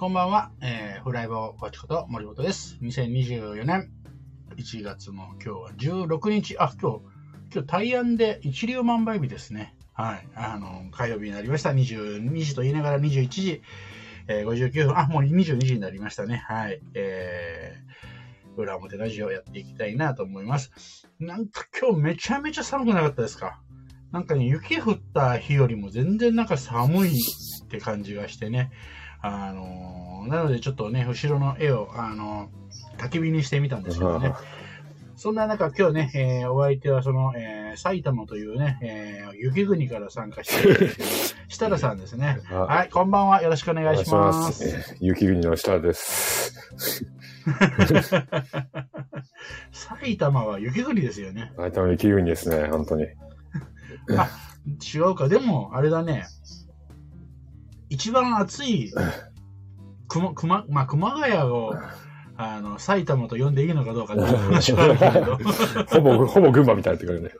こんばんは、フライボーバチこと森本です。2024年1月の今日は16日、今日大安で一粒万倍日ですね。はい、火曜日になりました。22時と言いながら21時、59分、もう22時になりましたね。はい、裏表ラジオやっていきたいなと思います。なんか今日めちゃめちゃ寒くなかったですか？なんかね、雪降った日よりも全然なんか寒いって感じがしてね。なのでちょっとね、後ろの絵を、焚き火にしてみたんですけどね。そんな中、今日ね、お相手はその、埼玉というね、雪国から参加している設楽さんですね。はい、こんばんは。よろしくお願いします。雪国の設楽です。埼玉は雪国ですよね。埼玉は雪国ですね、本当に。あ、違うか。でも、あれだね。一番暑い熊谷を埼玉と呼んでいいのかどうかって話はあるけどほぼ群馬みたいなって感じね。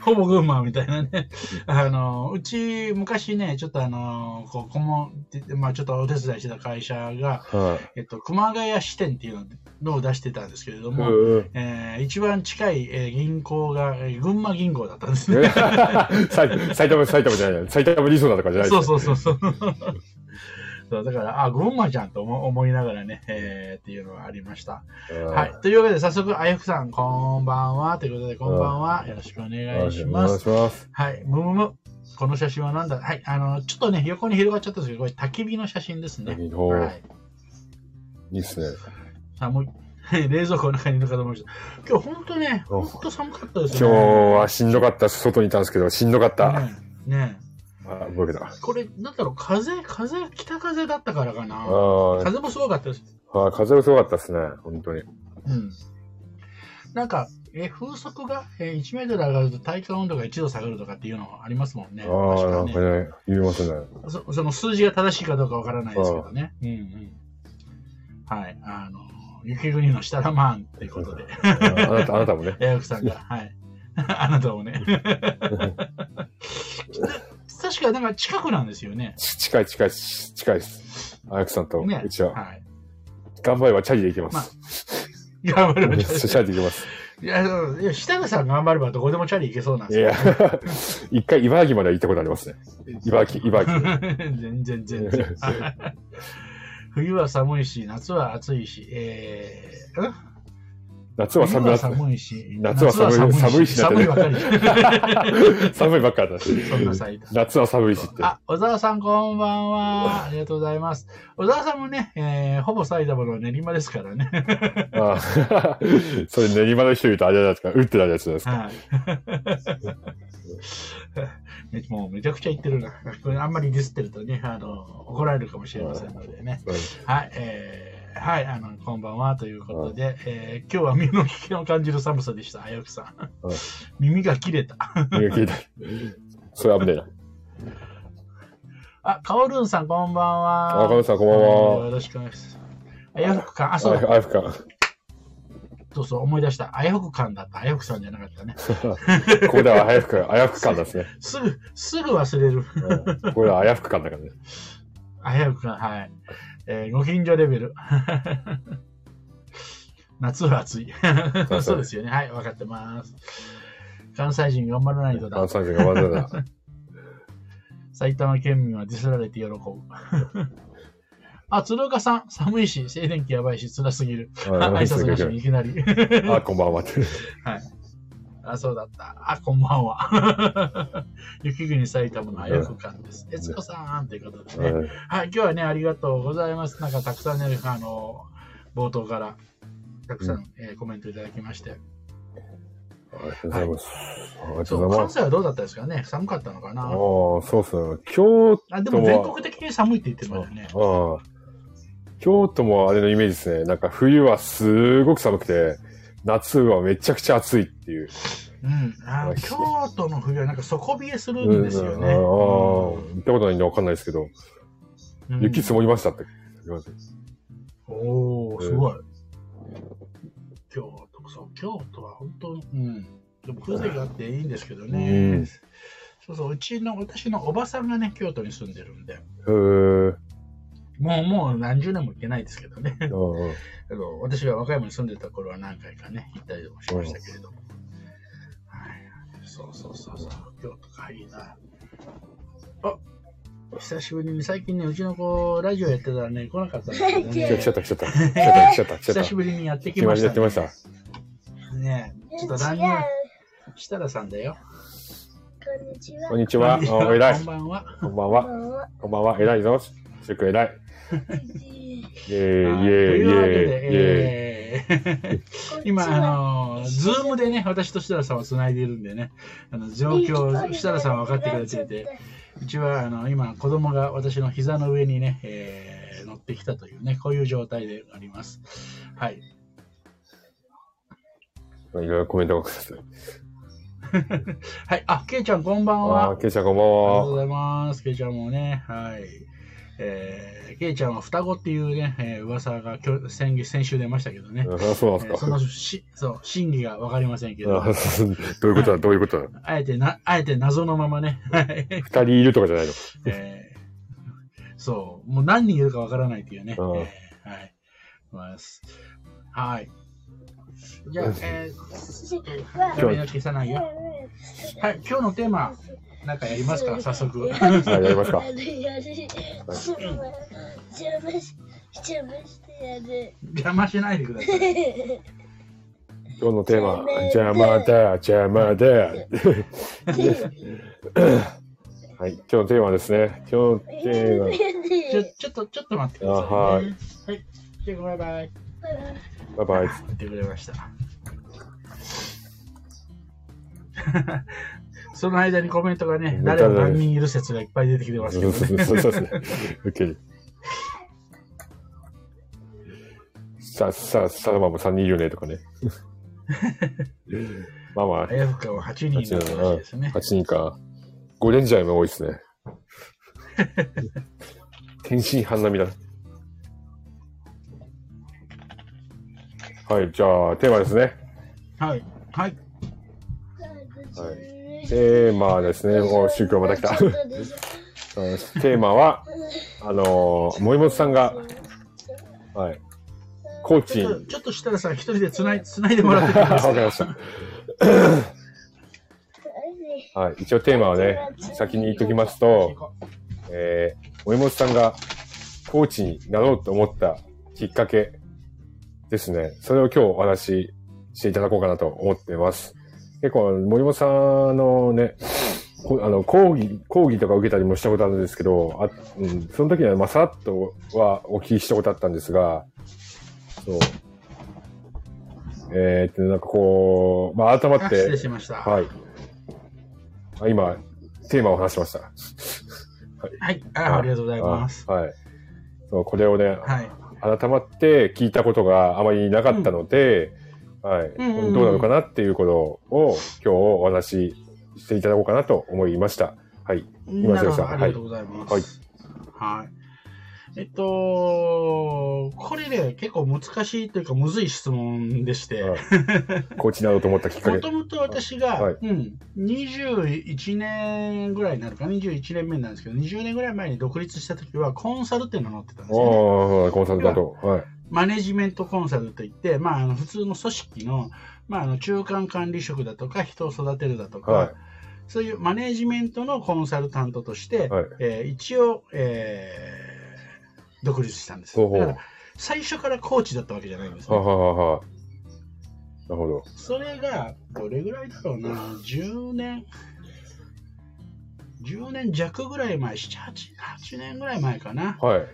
ほぼ群馬みたいなね。うち昔ね、ちょっと顧問って、ちょっとお手伝いしてた会社が、熊谷支店っていうのを出してたんですけれども、一番近い銀行が群馬銀行だったんですね。埼玉じゃない、埼玉リゾナとかじゃないですか。そう。だから、群馬じゃんと思いながらね、っていうのがありました。はい。というわけで、早速、あやふさん、こんばんは。ということで、こんばんは。よろしくお願いします。はい。この写真は何だ？はい。ちょっとね、横に広がっちゃったんですけど、これ、焚き火の写真ですね。はい。いいっすね。寒い。冷蔵庫の中にいるかと思いました。今日、ほんと寒かったですね。今日はしんどかった。外にいたんですけど、しんどかった。ねえ。これなんだろう、北風だったからかな。風もすごかったです。風もすごかったですね、本当に。うん。なんか風速が1メートル上がると体感温度が1度下がるとかっていうのもありますもんね。確かにね、言いますね。その数字が正しいかどうかわからないですけどね。はい、雪国の設楽マンということで。あなたもね。エアクさんが、はい。あなたもね。確か、なんか近くなんですよね。近いです。あやくさんとうちは。はい、頑張ればチャリで行けます。頑張ればチャリで行けます。いや、設楽さん頑張ればどこでもチャリ行けそうなんですよ。一回茨城まで行ったことありますね。茨城。全然。冬は寒いし、夏は暑いし、夏は寒いしって。小沢さんこんばんは。ありがとうございます。小沢さんもね、ほぼ埼玉の練馬ですからね。それ練馬の人言うとあれじゃないですか。打ってないやつですか。もうめちゃくちゃ言ってるな。これあんまりディスってるとね、怒られるかもしれませんのでね。はい。はい、こんばんはということで、今日は身の危険を感じる寒さでした、あやくさん。耳が切れた。それ危ねえな。かおるんさん、こんばんは。かおるんさん、こんばんは。よろしくお願いします。あやふく館、あやふく館。そう、思い出した。あやふく館だった。あやふくさんじゃなかったね。ここではあやふく館なんですね。すぐ忘れる。これはあやふく館だからね。あやふく館、はい。ご近所レベル。夏は暑い。そうですよね。はい、分かってます。関西人頑張らないとだ。関西人頑張らない。埼玉県民はディスられて喜ぶ。鶴岡さん、寒いし、静電気やばいし、辛すぎる。挨拶なしにいきなり。こんばんは。はい。そうだった。こんばんは。雪国埼玉のあやふかんです。悦子さんということでね。はい、今日はね、ありがとうございます。なんかたくさんね、冒頭からたくさんコメントいただきまして。ありがとうございます。関西はどうだったですかね。寒かったのかな。そうそう。でも全国的に寒いって言ってましたね。京都もあれのイメージですね。なんか冬はすごく寒くて。夏はめちゃくちゃ暑いっていう。京都の冬はなんか底冷えするんですよね。行ったことないんでわかんないですけど、雪積もりましたって言われて。おー、すごい。京都は本当に、でも風情があっていいんですけどね。そうそう、私のおばさんがね、京都に住んでるんで。もう何十年も行ってないですけどね。私が和歌山に住んでた頃は何回かね行ったりもしましたけれども、はい、そう京都かいいなあ。久しぶりに最近ねうちの子ラジオやってたらね来なかったんですけどね。来ちゃった久しぶりにやってきましたね。ちょっと乱入設楽さんだよ。こんにちは。お偉い。こんばんは。偉いぞ。すごく偉い。今ズームでね私と設楽さんをつないでいるんでね、状況設楽さんは分かってくれていて、うちは今子供が私の膝の上にね、乗ってきたというねこういう状態であります。はい。いろいろコメントが来ます。はい、あ、けいちゃんこんばんは。けいちゃんこんばんは。ありがとうございます。けいちゃんもね、はい。けいちゃんは双子っていうね、噂が先週出ましたけどね。そうなんですか。そう真偽が分かりませんけど。どういうことだ。あえて謎のままね。二人いるとかじゃないの。そうもう何人いるか分からないっていうね。はい。ます。はい。じゃあ、はい、今日のテーマなんかやりますか、早速。はい、やりますか。邪魔しないでください。今日のテーマ、邪魔だ。はい、今日のテーマですね。今日のテーマ。ちょっと待ってくださいね。はい。じゃあ、バイバイ。言ってくれました。その間にコメントがね、誰も何人いる説がいっぱい出てきてますけどね。そうですね。OK。さママも3人いるねとかね。ママ。あやふかは8人いるらしいですね。8人か。ゴレンジャーも多いですね。天津飯並みだ。はい、じゃあテーマですね。はい。テーマですね。お、宗教また来た。テーマは森本さんが、はい、コーチン。ちょっと設楽さん一人でつないでもらってください。わかりました。はい、一応テーマはね、先に言っときますと、森本さんがコーチになろうと思ったきっかけ。ですね。それを今日お話ししていただこうかなと思っています。結構、森本さんのね、講義とか受けたりもしたことあるんですけど、その時には、さらっとはお聞きしたことあったんですが、そう。なんかこう、改まって、失礼しました。はい。今、テーマを話しました。はい。ありがとうございます。はい。そう、これをね、はい。改まって聞いたことがあまりなかったので、どうなのかなっていうことを今日お話ししていただこうかなと思いました。はい。今瀬さん、ありがとうございます。はい。これね、結構難しいというか、むずい質問でして。コーチになろうと思ったきっかけ。もともと私が、21年ぐらいになるか、21年目なんですけど、20年ぐらい前に独立したときは、コンサルっていうのを乗ってたんですよね。コンサルだと。マネジメントコンサルといって、普通の組織の、中間管理職だとか、人を育てるだとか、そういうマネジメントのコンサルタントとして、一応、独立したんです。だから最初からコーチだったわけじゃないんですね。なるほど。それがどれぐらいだろうな、10年弱ぐらい前、7、8年ぐらい前かな。はい。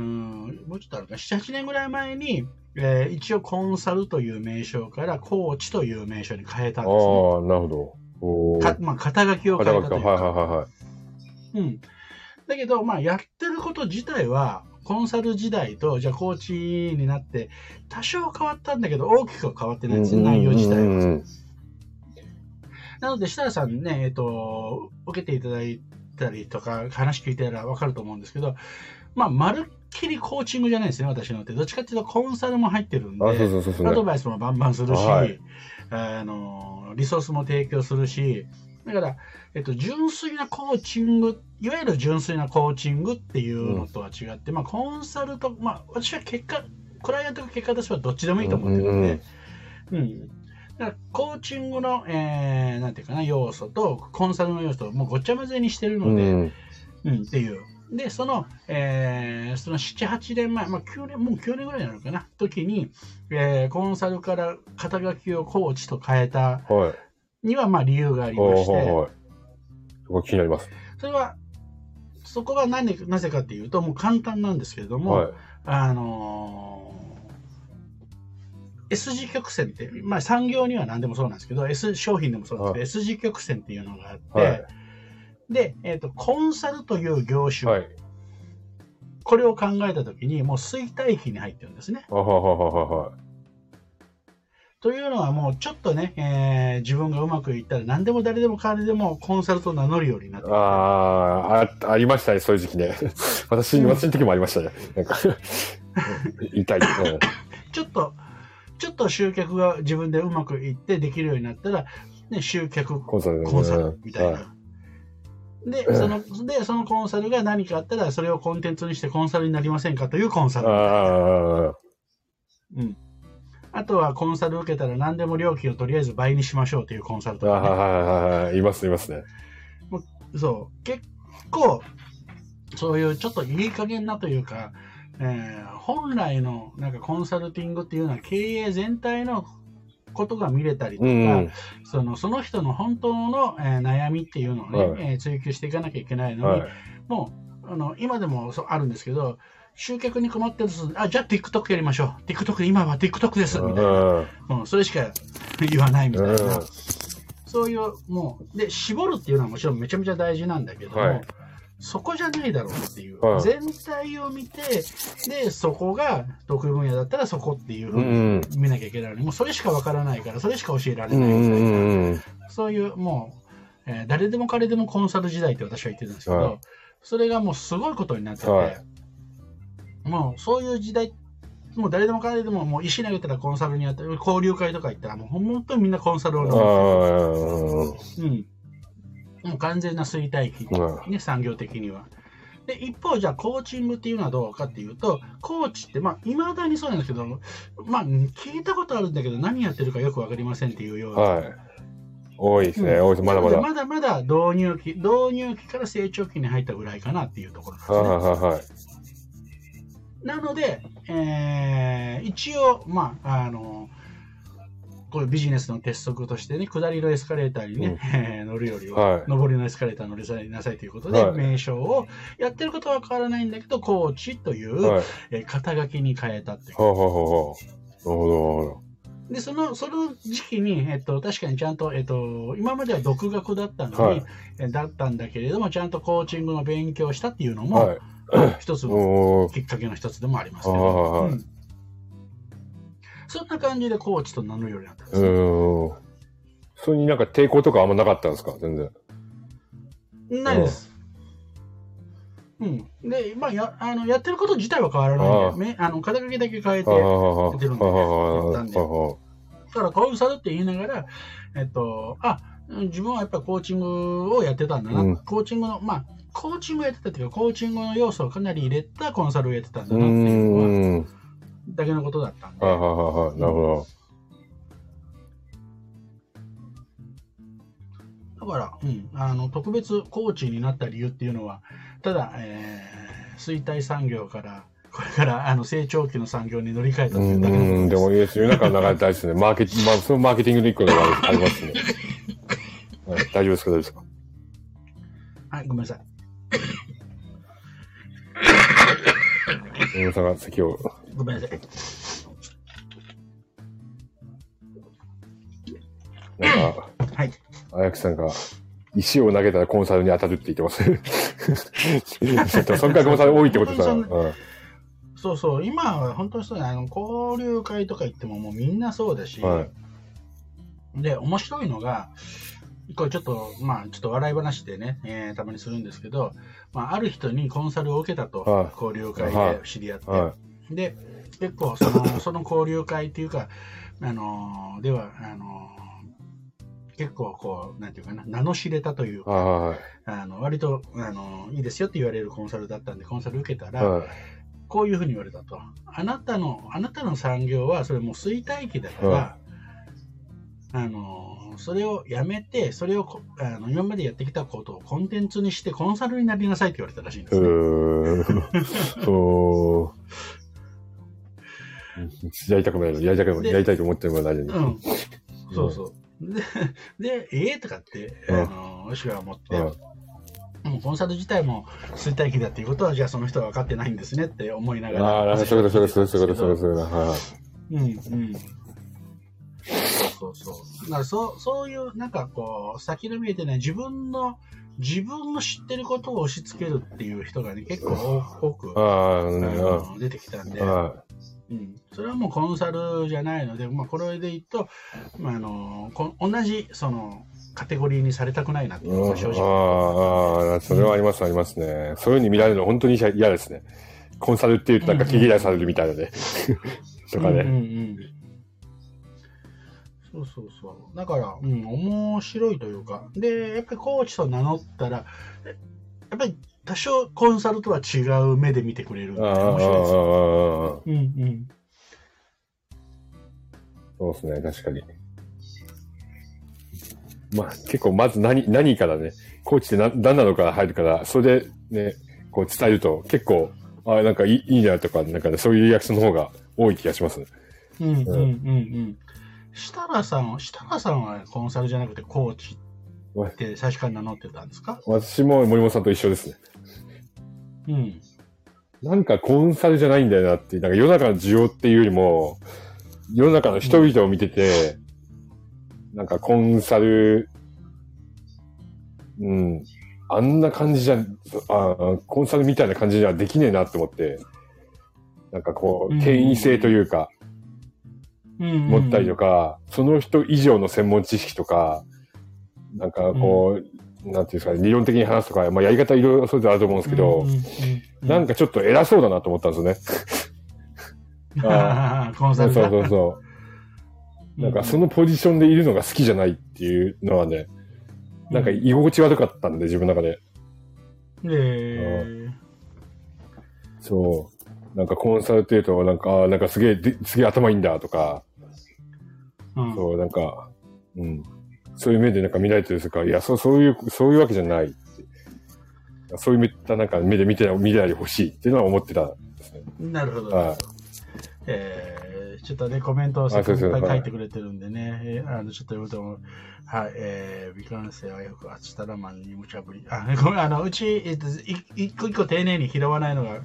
もうちょっとあるか、7、8年ぐらい前に、一応コンサルという名称からコーチという名称に変えたんですね。なるほど。肩書きを変えたというか。だけど、やってること自体はコンサル時代とじゃあコーチになって多少変わったんだけど大きくは変わってないんですよ、内容自体は。なので設楽さんね、受けていただいたりとか話聞いたら分かると思うんですけど、まるっきりコーチングじゃないですね、私のって。どっちかっていうとコンサルも入ってるんで、アドバイスもバンバンするし、リソースも提供するし、だから、純粋なコーチング、いわゆる純粋なコーチングっていうのとは違って、まあ、コンサルと、まあ、私は結果、クライアントの結果としてはどっちでもいいと思ってるんで、だからコーチングの、なんていうかな、要素とコンサルの要素をもうごちゃ混ぜにしてるので、っていう。で、その7、8年前、まあ、9年ぐらいになるかな、時に、コンサルから肩書きをコーチと変えたには、まあ、理由がありまして、そこ気になります。それは、そこがなぜかっていうと、もう簡単なんですけれども、S 字曲線って、まあ、産業には何でもそうなんですけど、商品でもそうなんですけど、S 字曲線っていうのがあって、で、コンサルという業種、これを考えたときに、もう衰退期に入ってるんですね。というのは、もうちょっとね、自分がうまくいったら、何でも誰でも彼でもコンサルと名乗るようになってる。ありましたね、そういう時期ね。私の時もありましたね。なんか痛い。ちょっと集客が自分でうまくいってできるようになったら、ね、集客コンサルみたいな。そのコンサルが何かあったら、それをコンテンツにしてコンサルになりませんかというコンサルみたいな。あとはコンサル受けたら何でも料金をとりあえず倍にしましょうというコンサルとか、いますね。そう、結構そういうちょっといい加減なというか、本来のなんかコンサルティングっていうのは経営全体のことが見れたりとか、その人の本当の、悩みっていうのをね、追求していかなきゃいけないのに、もう今でもあるんですけど、集客に困ってると、じゃあ TikTok やりましょう、TikTok、今は TikTok ですみたいな、それしか言わないみたいな、そういうもうで絞るっていうのはもちろんめちゃめちゃ大事なんだけども、そこじゃないだろうっていう、全体を見て、でそこが得意分野だったらそこっていうふうに見なきゃいけないのに、もうそれしかわからないから、それしか教えられないみたいな、そういうもう、誰でも彼でもコンサル時代って私は言ってるんですけど、それがもうすごいことになってて、もうそういう時代、もう誰でも彼でも、もう石投げたらコンサルにやったり、交流会とか行ったらもう本当にみんなコンサルをやってる。もう完全な衰退期ね、産業的には。で、一方、じゃあコーチングっていうのはどうかっていうと、コーチって、まあ、いまだにそうなんですけど、まあ、聞いたことあるんだけど、何やってるかよく分かりませんっていうような。多いですね、多いです、まだまだ。まだまだ導入期から成長期に入ったぐらいかなっていうところですね。なので、一応、まあ、こういうビジネスの鉄則としてね、下りのエスカレーターにね、乗るよりは、上りのエスカレーターに乗りなさいということで、名称をやってることは変わらないんだけど、コーチという、肩書きに変えたっていう。で、その時期に、確かにちゃんと、今までは独学だったのに、だったんだけれども、ちゃんとコーチングの勉強をしたっていうのも、一つのきっかけの一つでもありますけど。そんな感じでコーチと名乗るようになったんですね。それになんか抵抗とかあんまなかったんですか？全然。ないです。で、まあやってること自体は変わらないんで、肩書きだけ変えてやってるんで、だからコンサルって言いながら、自分はやっぱりコーチングをやってたんだな、コーチングの、まあ、コーチングやってたっていうか、コーチングの要素をかなり入れたコンサルをやってたんだなっていうのは。だけのことだったんで。なるほど。だから、特別コーチになった理由っていうのは、ただ、衰退産業から、これから成長期の産業に乗り換えたというだけのことです。でもいいですよ。なかなか大事ですね。そのマーケティングの一個がありますね。大丈夫ですか？大丈夫ですか？ごめんなさい。皆さんが席を。ごめんなさい。なんか、綾木さんが石を投げたらコンサルに当たるって言ってます。そんなコンサル多いってことさ。そうそう、今は本当にそうね、交流会とか行ってももうみんなそうだし、で、面白いのが、これちょっと、まあ、ちょっと笑い話でね、たまにするんですけど、まあ、ある人にコンサルを受けたと、交流会で知り合って、で、結構その交流会っていうか、では、結構こうなんていうかな、名の知れたというか、はい、割といいですよって言われるコンサルだったんで、コンサル受けたら、はい、こういうふうに言われたと、あなたの産業はそれもう衰退期だから、はい、それをやめて、それを今までやってきたことをコンテンツにしてコンサルになりなさいって言われたらしいんですね。おやりたくないの、やりたいと思ってるのが大事です、うん、そうそうでとかって私は思って、もうコンサル自体も衰退期だっていうことは、じゃあその人は分かってないんですねって思いながら、だからそういうなんかこう先の見えてない自分の知ってることを押し付けるっていう人がね、結構多く出てきたんで、うん、それはもうコンサルじゃないので、まあ、これで言うと、まあ、同じそのカテゴリーにされたくないなっていうのが正直、それはあります、うん、ありますね。そういう風に見られるの本当に嫌ですね。コンサルっていうとなんか毛嫌いされるみたいなね、とかね、そうそう、だから、うん、面白いというか、でやっぱりコーチと名乗ったらやっぱり多少コンサルとは違う目で見てくれるので面白いですね。うんうん。そうですね、確かに。まあ結構まず何からね、コーチって何なのから入るから、それでねこう伝えると結構あなんかいいじゃんとかなんか、ね、そういうリアクションの方が多い気がします。うんうんうんうん。設楽さんはコンサルじゃなくてコーチって最初から名乗ってたんですか？私も森本さんと一緒ですね。うん。なんかコンサルじゃないんだよなって、なんか世の中の需要っていうよりも、世の中の人々を見てて、なんかコンサル、うん、あんな感じじゃ、コンサルみたいな感じじゃできねえなって思って、なんかこう、権威性というか、持ったりとか、その人以上の専門知識とか、なんかこう、なんていうんですかね、理論的に話すとか、まあやり方いろいろそれぞれあると思うんですけど、なんかちょっと偉そうだなと思ったんですよね。コンサルだ。そうそうそう。なんかそのポジションでいるのが好きじゃないっていうのはね、なんか居心地悪かったんで、自分の中で。そう。なんかコンサルっていうと、なんかすげえ頭いいんだとか、そう、なんか、うん。そういう目でなんか見られてるんですか、いや、そういうわけじゃないって。そういったなんか目で見てほしいっていうのは思ってたんですね。なるほど。はい、ちょっとね、コメントを先にいっぱい書いてくれてるんでね、ちょっと言うと思う。はい、未完成はよくアツタラマンに無茶ぶり。あ、ごめん、うち、一個一個丁寧に拾わないのが。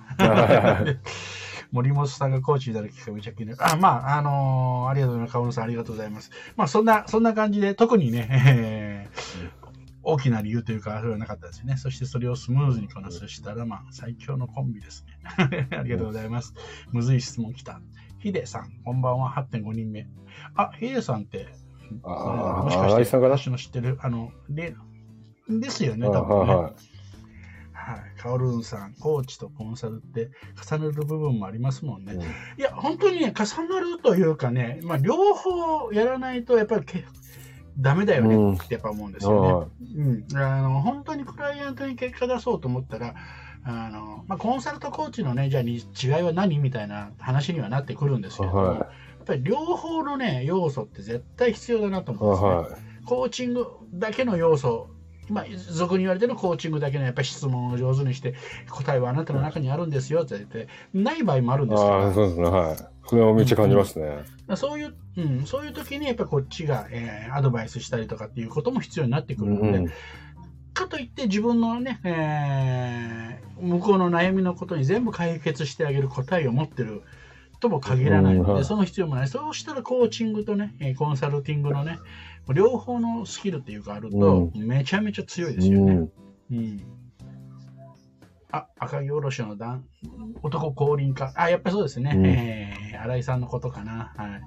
森本さんがコーチになる機会めちゃ気になる。まあ、ありがとうございます。河野さん、ありがとうございます。まあ、そんな感じで、特にね、大きな理由というか、それはなかったですよね。そして、それをスムーズにこなす設楽マン、最強のコンビですね。ありがとうございます。むずい質問来た。ヒデさん、こんばんは、8.5 人目。ヒデさんって、もしかして、私の知ってる、ですよね、多分ね。はい、カオルーンさん、コーチとコンサルって重なる部分もありますもんね。いや、本当にね、重なるというかね、まあ、両方やらないとやっぱりダメだよねってやっぱ思うんですよね。うん、本当にクライアントに結果出そうと思ったら、まあ、コンサルとコーチのね、じゃあ違いは何みたいな話にはなってくるんですけど、はい、やっぱり両方のね、要素って絶対必要だなと思うんですね。はい、コーチングだけの要素、まあ、俗に言われてるコーチングだけのやっぱり質問を上手にして答えはあなたの中にあるんですよって言ってない場合もあるんですけど、そうですね、はい、それはめっちゃ感じますね。そういう時にやっぱりこっちが、アドバイスしたりとかっていうことも必要になってくるので、かといって自分のね、向こうの悩みのことに全部解決してあげる答えを持ってるとも限らないので、その必要もない。そうしたらコーチングとね、コンサルティングのね、両方のスキルっていうかあると、めちゃめちゃ強いですよね。赤城おろしの男降臨か。やっぱりそうですね。新井さんのことかな。はい、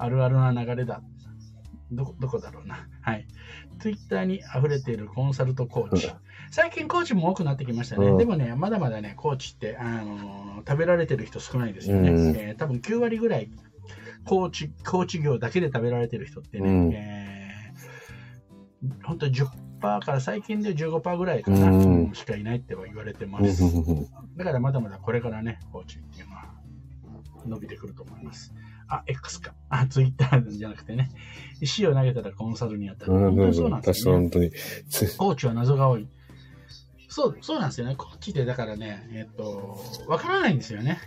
あるあるな流れだ。どこだろうな。はい。Twitter に溢れているコンサルとコーチ。最近コーチも多くなってきましたね。でもね、まだまだね、コーチって、食べられてる人少ないですよね。多分9割ぐらいコーチ業だけで食べられてる人ってね、本当に 10% から最近で 15% ぐらいかな、うん、しかいないっては言われてます、うん、だからまだまだこれからねコーチっていうのは伸びてくると思います。あ、X か。あ、ツイッターじゃなくてね。石を投げたらコンサルに当たる。本当にそうなんですよ、ね。本当に。コーチは謎が多い。そう、そうなんですよね。コーチってだからね、わからないんですよね。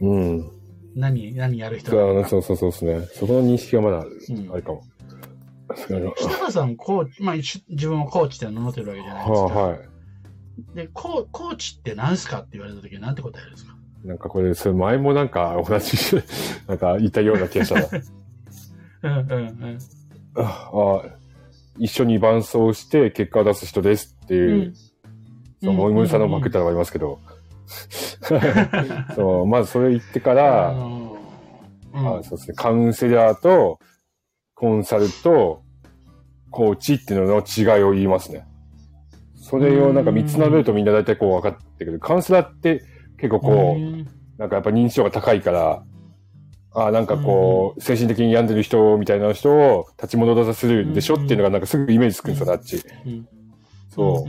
うん。何やる人なのか。そうですね。そこの認識はまだあるかも。うん、北川さん、コーチ、まあ、自分もコーチって名乗ってるわけじゃないですか。はい。で、コーチって何すかって言われたとき、なんて答えるんですか？なんかこれ、それ前もなんかお話しして、なんか言ったような気がしたな。一緒に伴走して結果を出す人ですっていう、うん、もみもみさんの負けたらありますけど、そう、まずそれ言ってから、そうですね、カウンセラーとコンサルとコーチっていうのの違いを言いますね。それをなんか3つ並べるとみんな大体こう分かってくる。カウンセラーって、結構こう、なんかやっぱ認知症が高いから、なんかこう、精神的に病んでる人みたいな人を立ち戻らせるんでしょっていうのがなんかすぐイメージつくんですよ、あっち。そうで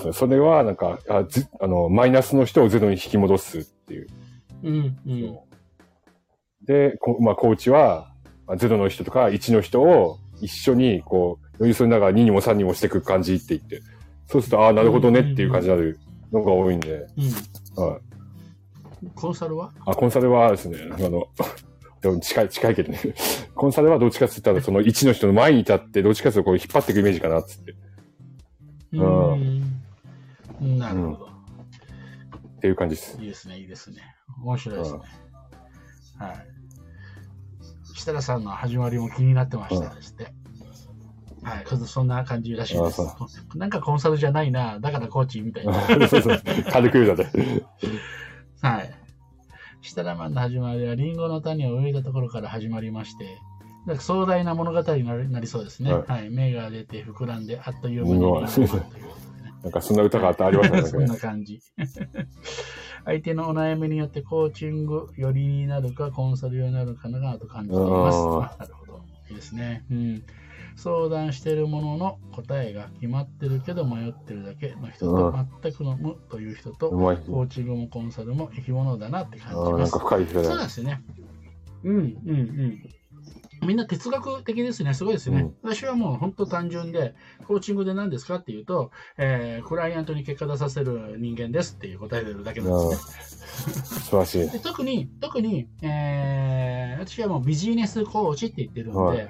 すね。それはなんか、マイナスの人をゼロに引き戻すっていう。で、まあ、コーチは、ゼロの人とか1の人を一緒にこう、寄り添いながら2にも3にもしていく感じって言って、そうすると、なるほどねっていう感じになるのが多いんで。はい。コンサルは？コンサルはですね、近いけどね。コンサルはどっちかって言ったら、その1の人の前に立って、どっちかっていうとこう引っ張っていくイメージかな、つって。なるほど、っていう感じです。いいですね、いいですね。面白いですね。はい。設楽さんの始まりも気になってましたですって。はい、そんな感じらしいです。なんかコンサルじゃないな、だからコーチみたいな。そう。軽く言うだね。はい。設楽マンの始まりは、リンゴの種を植えたところから始まりまして、なんか壮大な物語になりそうですね。はい。芽が出て膨らんで、あっという間になるということでね。なんかそんな歌がありましたね。そんな感じ。相手のお悩みによってコーチング寄りになるか、コンサル寄りになるかなと感じています。なるほど。いいですね。うん。相談しているものの答えが決まってるけど迷ってるだけの人と、全くの無という人と、コーチングもコンサルも生き物だなって感じます。なんか深い人だね。そうですね。みんな哲学的ですね。すごいですね。私はもう本当単純で、コーチングで何ですかっていうと、クライアントに結果出させる人間ですっていう答えでるだけなんですね。素晴らしい。で特に、私はもうビジネスコーチって言ってるんで、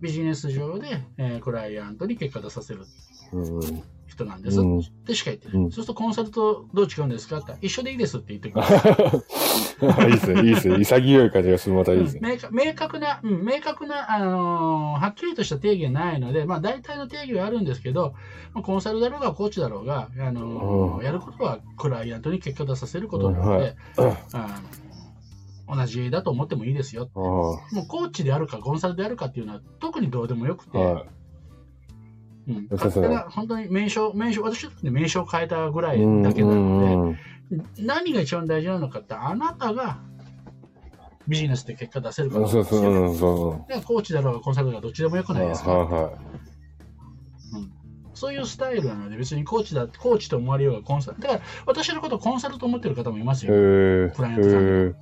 ビジネス上で、クライアントに結果出させる人なんですってしか言ってない。そうするとコンサルとどう違うんですかって一緒でいいですって言ってくる。いいですね、いいですね。潔い感じがする、またいいですね。明確な、はっきりとした定義がないので、まあ大体の定義はあるんですけど、コンサルだろうがコーチだろうが、やることはクライアントに結果出させることなので、同じだと思ってもいいですよって。もうコーチであるかコンサルであるかっていうのは特にどうでもよくて、だから本当に名称私だって名称を変えたぐらいだけなので、何が一番大事なのかって、あなたがビジネスで結果出せるからなんですよ。コーチだろうがコンサルだろうがどっちでもよくないですか。そういうスタイルなので、別にコーチと思われようがコンサルだから、私のことをコンサルと思ってる方もいますよ、クライアントさんが。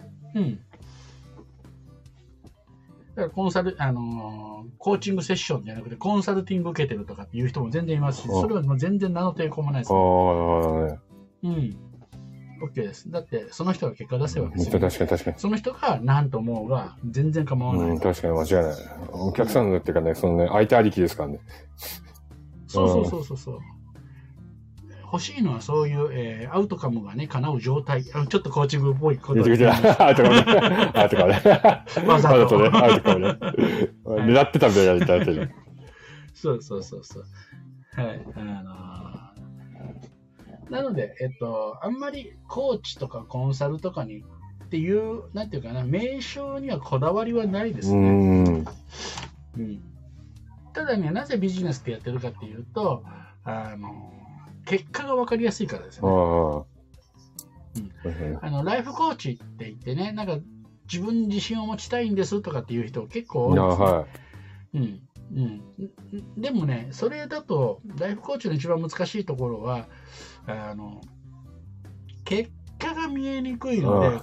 だからコーチングセッションじゃなくてコンサルティング受けてるとかっていう人も全然いますし、それはもう全然何の抵抗もないです。OK です。だってその人が結果出せばですよ。確かに。その人が何と思うが全然構わない。確かに間違いない。お客さんのっていうかね、そのね、相手ありきですからね。そう。欲しいのはそういう、アウトカムがね、叶う状態。ちょっとコーチングっぽいことですね。アウトカムね。狙ってたみたいなやつだ。そう。はい。なので、あんまりコーチとかコンサルとかにっていう、なんていうかな、名称にはこだわりはないですね。ただね、なぜビジネスってやってるかっていうと、結果が分かりやすいからですよね。ライフコーチって言ってね、なんか自分に自信を持ちたいんですとかっていう人結構多いですね。うん、でもね、それだとライフコーチの一番難しいところは結果が見えにくいので、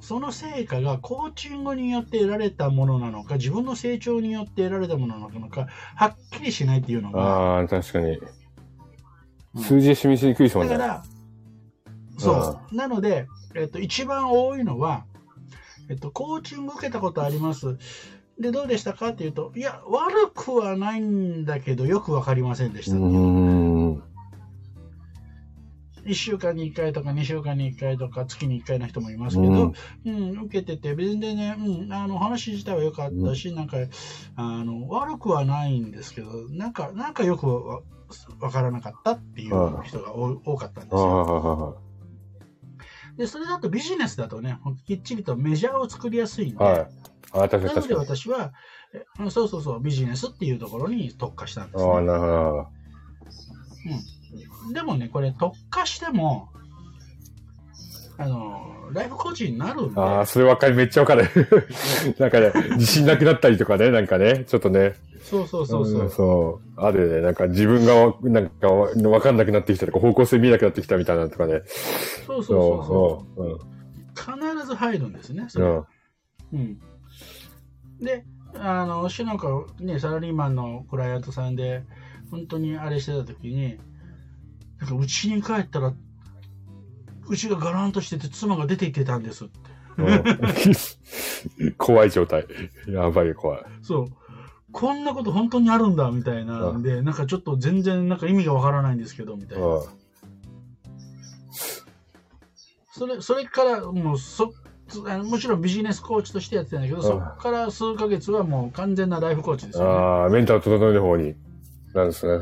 その成果がコーチングによって得られたものなのか、自分の成長によって得られたものなのか、はっきりしないっていうのが、確かに数字で示しにくいですもんね。だからそうなので、一番多いのは、コーチング受けたことありますで、どうでしたかっていうと、いや、悪くはないんだけど、よく分かりませんでしたっていう。1週間に1回とか、2週間に1回とか、月に1回の人もいますけど、受けてて、別にね、話自体は良かったし、なんか悪くはないんですけど、なんかよく分からなかったっていう人が多かったんですよ。で、それだとビジネスだとね、きっちりとメジャーを作りやすいので、なので私はそうビジネスっていうところに特化したんですね。なるほど。でもね、これ特化してもライフコーチになるんで。それ分かる、めっちゃ分かる。なんかね、自信なくなったりとかね、なんかね、ちょっとね。そうあるね、なんか自分がなんか分かんなくなってきたとか、方向性見えなくなってきたみたいなとかね。必ず入るんですね、それ。で、しのかね、サラリーマンのクライアントさんで本当にあれしてた時に、なんかうちに帰ったらうちがガランとしてて妻が出て行ってたんですって。怖い状態。やばい、怖い。そう、こんなこと本当にあるんだみたいなんで、なんかちょっと全然なんか意味がわからないんですけどみたいな。それからもうもちろんビジネスコーチとしてやってたんだけど、そこから数ヶ月はもう完全なライフコーチですよね。メンタル整える方になんですね。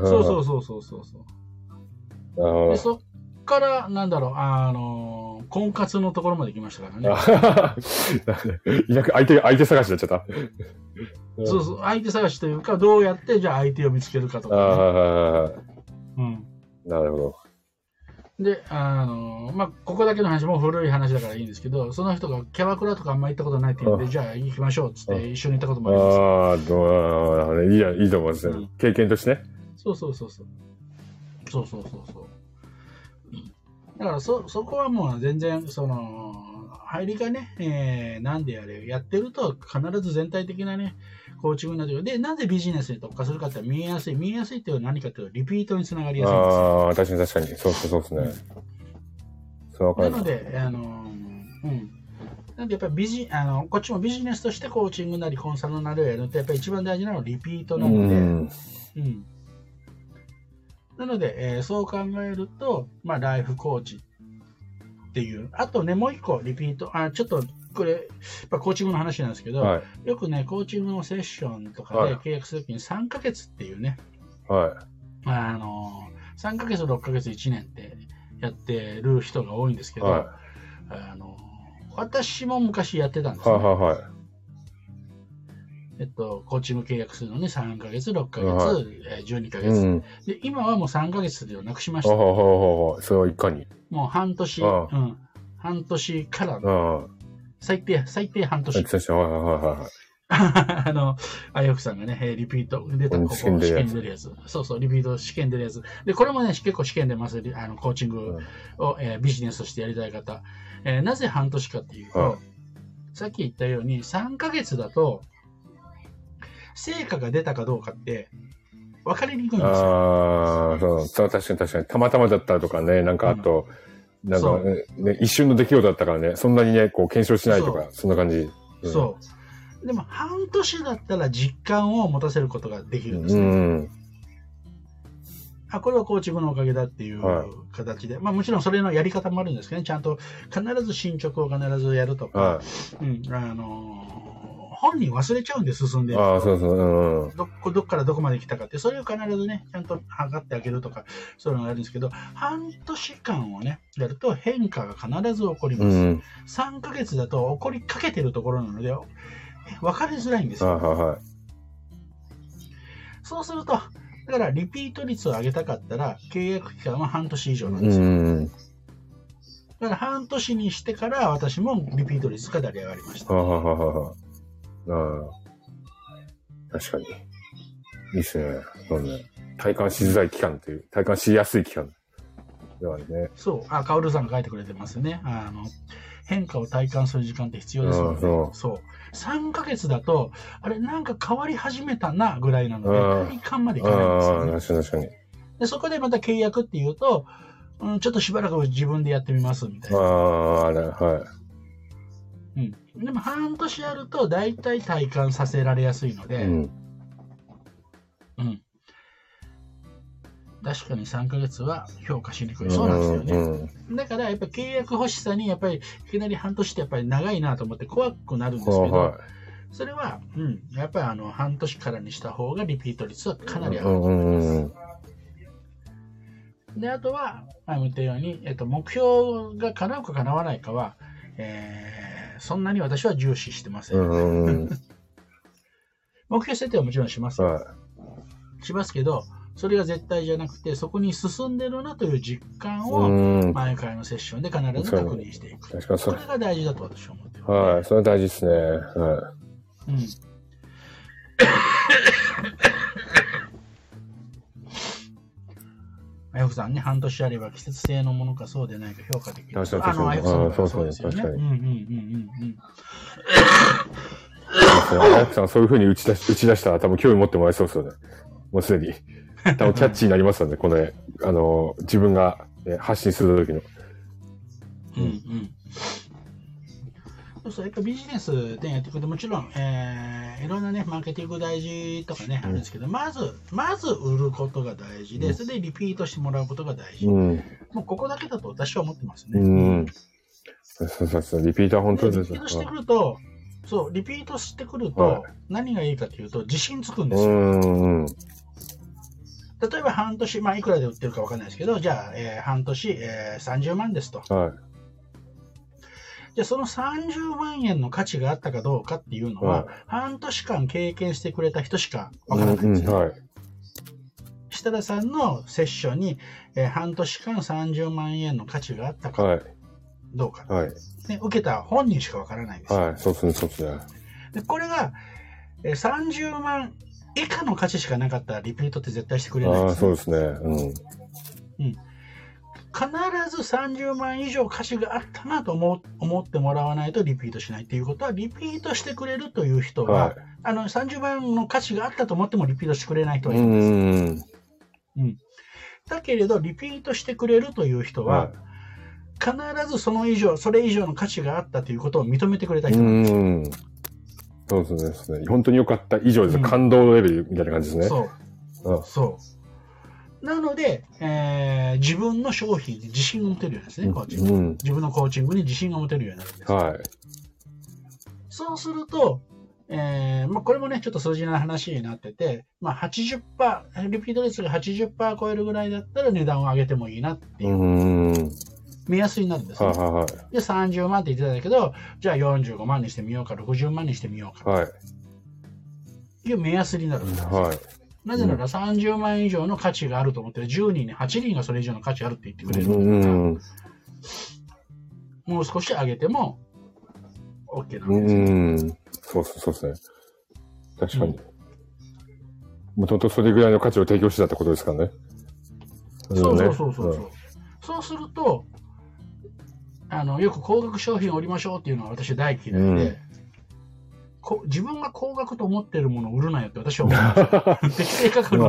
で、そっからなんだろう、婚活のところまで行きましたからね。相手探しになっちゃった。相手探しというか、どうやってじゃあ相手を見つけるかとか、ね。なるほど。で、ここだけの話も古い話だからいいんですけど、その人がキャバクラとかあんま行ったことないって言うんで、じゃあ行きましょうっつって一緒に行ったこともあります。いいと思いますね、経験としてね。だからそこはもう全然その入りがね、なんでやってると必ず全体的なねコーチングになる。で、なぜビジネスに特化するかって見えやすいっていうのは何かっていうと、リピートにつながりやすいんですよ。確かにそうですね。なのでなんでやっぱりこっちもビジネスとしてコーチングなりコンサルなりをやるって、やっぱり一番大事なのはリピートなので、なので、そう考えると、ライフコーチっていう、あとね、もう一個リピート、ちょっとこれ、やっぱコーチングの話なんですけど、よくね、コーチングのセッションとかで契約するときに3ヶ月っていうね、3ヶ月、6ヶ月、1年ってやってる人が多いんですけど、私も昔やってたんですね。コーチング契約するのに3ヶ月、6ヶ月、12ヶ月、で、今はもう3ヶ月ではなくしました。それはいかにもう半年、半年から最低半年。あやふくさんがね、リピート出た、ここ試験出るやつ。リピート試験出るやつ。で、これもね、結構試験出ます。コーチングを、ビジネスとしてやりたい方。なぜ半年かっていうと、さっき言ったように、3ヶ月だと、成果が出たかどうかって分かりにくいんですよ。確かにたまたまだったとかね、なんかあと、一瞬の出来事だったからね、そんなにねこう検証しないとか、そんな感じ。でも半年だったら実感を持たせることができるんですね。これはコーチングのおかげだっていう形で、もちろんそれのやり方もあるんですけどね、ちゃんと必ず進捗を必ずやるとか、本人忘れちゃうんで進んでる。どっからどこまで来たかって、それを必ずね、ちゃんと測ってあげるとか、そういうのがあるんですけど、半年間をね、やると変化が必ず起こります。3ヶ月だと起こりかけてるところなので、分かりづらいんですよ。そうすると、だからリピート率を上げたかったら、契約期間は半年以上なんですよ。だから半年にしてから、私もリピート率がだり上がりました。確かに。いいっすね。そうね。体感しづらい期間という、体感しやすい期間ではね。そう。あ、カオルさんが書いてくれてますね。変化を体感する時間って必要ですもんね。そう。3ヶ月だと、あれ、なんか変わり始めたな、ぐらいなので、体感までいかないんですよね。確かに。で、そこでまた契約っていうと、うん、ちょっとしばらく自分でやってみます、みたいな。あれ、はい。うん。でも、半年やると、だいたい体感させられやすいので、うん。うん。確かに3ヶ月は評価しにくい。そうなんですよね。だからやっぱり契約欲しさにやっぱりいきなり半年ってやっぱり長いなと思って怖くなるんですけど、はい、それは、うん、やっぱり半年からにした方がリピート率はかなり上がると思います。で、あとは前も言ったように、目標が叶うか叶わないかは、そんなに私は重視してません。目標設定はもちろんします。はい、しますけど、それが絶対じゃなくて、そこに進んでるなという実感を毎回のセッションで必ず確認していく。確かにそれが大事だと私は思っています。はい、それは大事ですね。はい。うん。あやふさんね、半年あれば季節性のものかそうでないか評価できる。あやふさんはそうですよね。あやふさん、そういうふうに打ち出したら多分興味持ってもらえそうですよね。もうすでに。多分キャッチになりますよね、これ、自分が発信するときの。うんうん。そうそう、やっぱビジネスでやっていくと、もちろん、いろんなね、マーケティング大事とかね、あるんですけど、まず売ることが大事で、それでリピートしてもらうことが大事。うん、もうここだけだと私は思ってますね。うん。そう、リピートは本当にですね。リピートしてくると、そう、リピートしてくると、何がいいかというと、自信つくんですよ。例えば半年、まあ、いくらで売ってるかわかんないですけど、じゃあ、半年、30万ですと。はい、じゃあ、その30万円の価値があったかどうかっていうのは、はい、半年間経験してくれた人しかわからないんですよ。はい、設楽さんのセッションに、半年間30万円の価値があったかどうか。はい、ね、受けた本人しかわからないんですよ。はい、そうですね、そうですね。で、これが、30万以下の価値しかなかったらリピートって絶対してくれないんですね。あ、そうですね。うん。必ず30万以上価値があったなと思ってもらわないとリピートしないっていうことは、リピートしてくれるという人は、はい、30万の価値があったと思ってもリピートしてくれない人はいるんです。うん。だけれど、リピートしてくれるという人は、はい、必ずそれ以上の価値があったということを認めてくれた人なんです。そうですね。本当に良かった以上です。感動レベルみたいな感じですね。そう。なので、自分の商品に自信を持てるようですね、コーチング。自分のコーチングに自信が持てるようになるんです。そうすると、まあ、これもね、ちょっと数字の話になってて、まあ、80%、リピート率が 80% 超えるぐらいだったら値段を上げてもいいなっていう。目安になるんですね。で、30万って言ってたんだけど、じゃあ45万にしてみようか、60万にしてみようか。いう目安になるんです。なぜなら30万以上の価値があると思ってる10人に8人がそれ以上の価値あるって言ってくれるんだから、もう少し上げても OK なんですよ。そうですね。確かに。もともとそれぐらいの価値を提供してたってことですからね。そう。そうすると、よく高額商品を売りましょうっていうのは私大嫌いで、自分が高額と思ってるものを売るなよって私は思う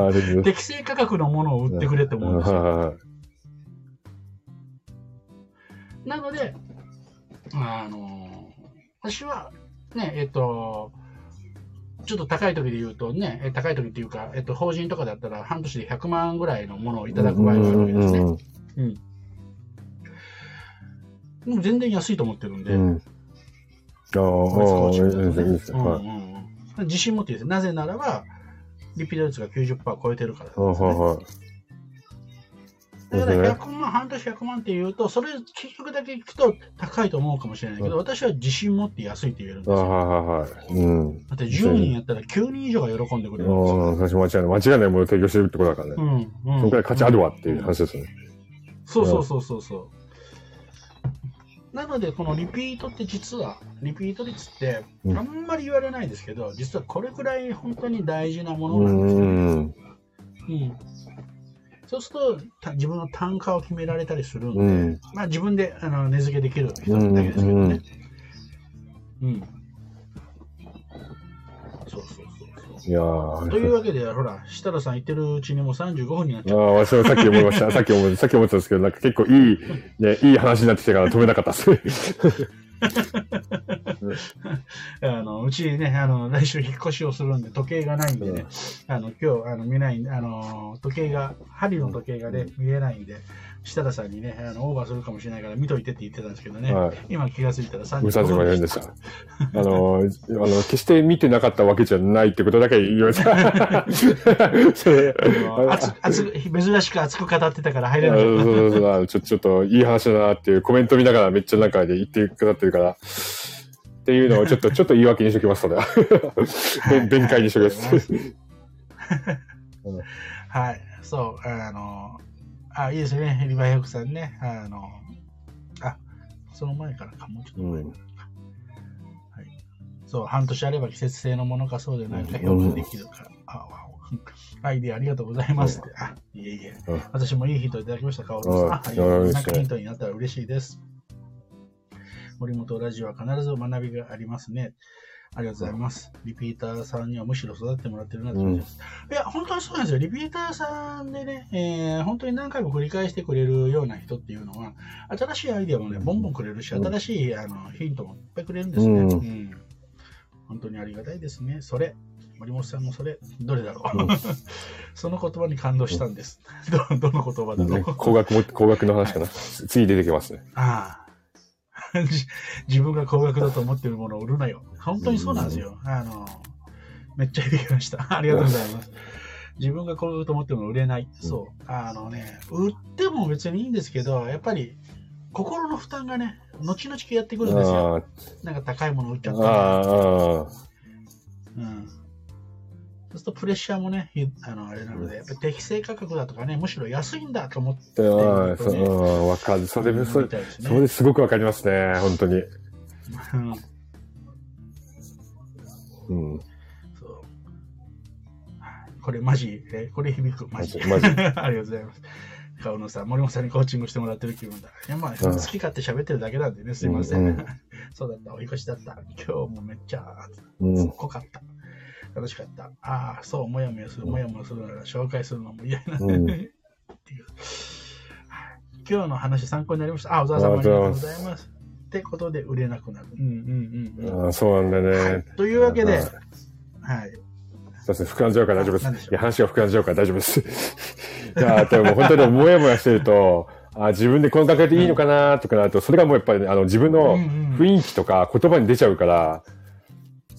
んです。適正価格のものを売ってくれって思うんですよ。なので、私はね、ちょっと高い時で言うとね、高い時っていうか、法人とかだったら半年で100万ぐらいのものをいただく場合があるわけですね。でも全然安いと思ってるんで、自信持っていいです。なぜならばリピート率が 90% 超えてるからですね。だから100万、半年100万って言うと、それ結局だけ聞くと高いと思うかもしれないけど、私は自信持って安いって言えるんですよ。だって10人やったら9人以上が喜んでくれるんですよ。間違いないものを提供してるってことだからね。そのくらい価値あるわっていう話ですね。そう。なのでこのリピートって実はリピート率ってあんまり言われないんですけど、実はこれくらい本当に大事なものなんですよね。そうすると自分の単価を決められたりするんで、まあ、自分で値付けできる人だけですけどね。いやというわけで、ほら、設楽さん言ってるうちにもう35分になっちゃった。私はさっき思いました。さっき思ったんですけど、なんか結構いい、ね、いい話になってきたから止めなかったですね。うちね、来週引っ越しをするんで、時計がないんでね、今日見ない、時計が、針の時計がね、見えないんで、設楽さんにね、オーバーするかもしれないから見といてって言ってたんですけどね、今気がついたら35分でした。決して見てなかったわけじゃないってことだけ言われた。珍しく熱く語ってたから入れなかった。ちょっといい話だなっていうコメント見ながらめっちゃなんか言ってくだってるから、っていうのをちょっと言い訳にしときますので、弁解にしときます。はい、そう、あ、いいですね、リヴァイ・ヘクさんね。その前からか、もうちょっと前からか、そう、半年あれば季節性のものかそうでないか表現できるから、アイディアありがとうございますって、いえいえ、私もいいヒントいただきました、カオルさん。なんかヒントになったら嬉しいです。森本ラジオは必ず学びがありますね。ありがとうございます。リピーターさんにはむしろ育ってもらってるなと思います。いや、本当にそうなんですよ。リピーターさんでね、本当に何回も繰り返してくれるような人っていうのは、新しいアイデアもね、ボンボンくれるし、新しいヒントもいっぱいくれるんですね。本当にありがたいですね。それ、森本さんのそれ、どれだろう。その言葉に感動したんです。どの言葉だろう。工学の話かな。次出てきますね。自分が高額だと思っているものを売るなよ。本当にそうなんですよ。めっちゃ言ってきました。ありがとうございます。自分が高額と思っているものを売れない。そう。売っても別にいいんですけど、やっぱり心の負担がね、後々やってくるんですよ。なんか高いものを売っちゃったら。そうするとプレッシャーもね、あれなので、やっぱり適正価格だとかね、むしろ安いんだと思って、ね、分かる。それすごく分かりますね、本当に。そうこれマジ、これ響く、マジ。ありがとうございます。顔のさん、森本さんにコーチングしてもらってる気分だ。いや、まあ、好き勝手喋ってるだけなんでね、すいません。そうだった、お引越しだった。今日もめっちゃ濃かった。楽しかった。ああ、そう、もやもやするなら紹介するのも嫌なんでね。っていう今日の話、参考になりました。あ、小沢さんもありがとうございます。ってことで、売れなくなる。そうなんだね、というわけで、膨らんじゃうから大丈夫です。いや、話が膨らんじゃうから大丈夫です。じゃあ、でも本当にもやもやしてると、自分でこの段階でいいのかなとかなると、それがもうやっぱり、ね、自分の雰囲気とか言葉に出ちゃうから、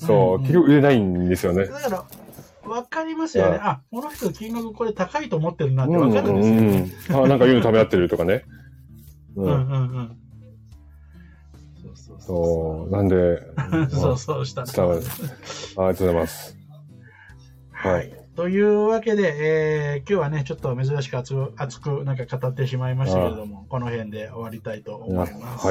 そう、結局売れないんですよね。だから、わかりますよね。あ、この人金額これ高いと思ってるなってわかるんですよね。なんか言うのためらってるとかね。そう、なんで。そうしたんです。ありがとうございます。というわけで、今日はね、ちょっと珍しく熱くなんか語ってしまいましたけれども、この辺で終わりたいと思います。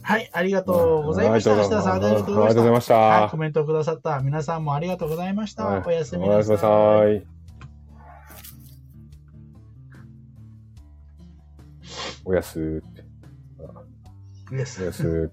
はい、ありがとうございました。設楽さん、ありがとうございました。コメントをくださった皆さんもありがとうございました。おやすみなさい。おやす。